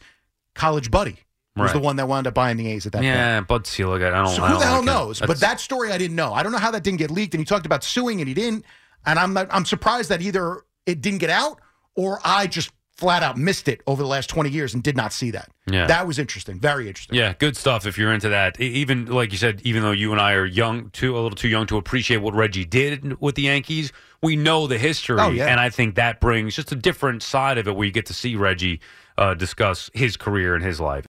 college buddy was right. the one that wound up buying the A's at that yeah, point. Yeah, Bud Selig. I don't know. So who don't the hell like knows? But that story I didn't know. I don't know how that didn't get leaked. And he talked about suing and he didn't. And I'm not, I'm surprised that either it didn't get out or I just flat out missed it over the last twenty years and did not see that. Yeah. That was interesting. Very interesting. Yeah, good stuff if you're into that. Even, like you said, even though you and I are young, too, a little too young to appreciate what Reggie did with the Yankees, we know the history, oh, yeah. and I think that brings just a different side of it where you get to see Reggie uh, discuss his career and his life.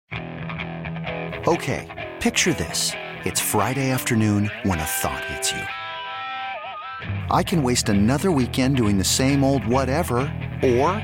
Okay, picture this. It's Friday afternoon when a thought hits you. I can waste another weekend doing the same old whatever, or...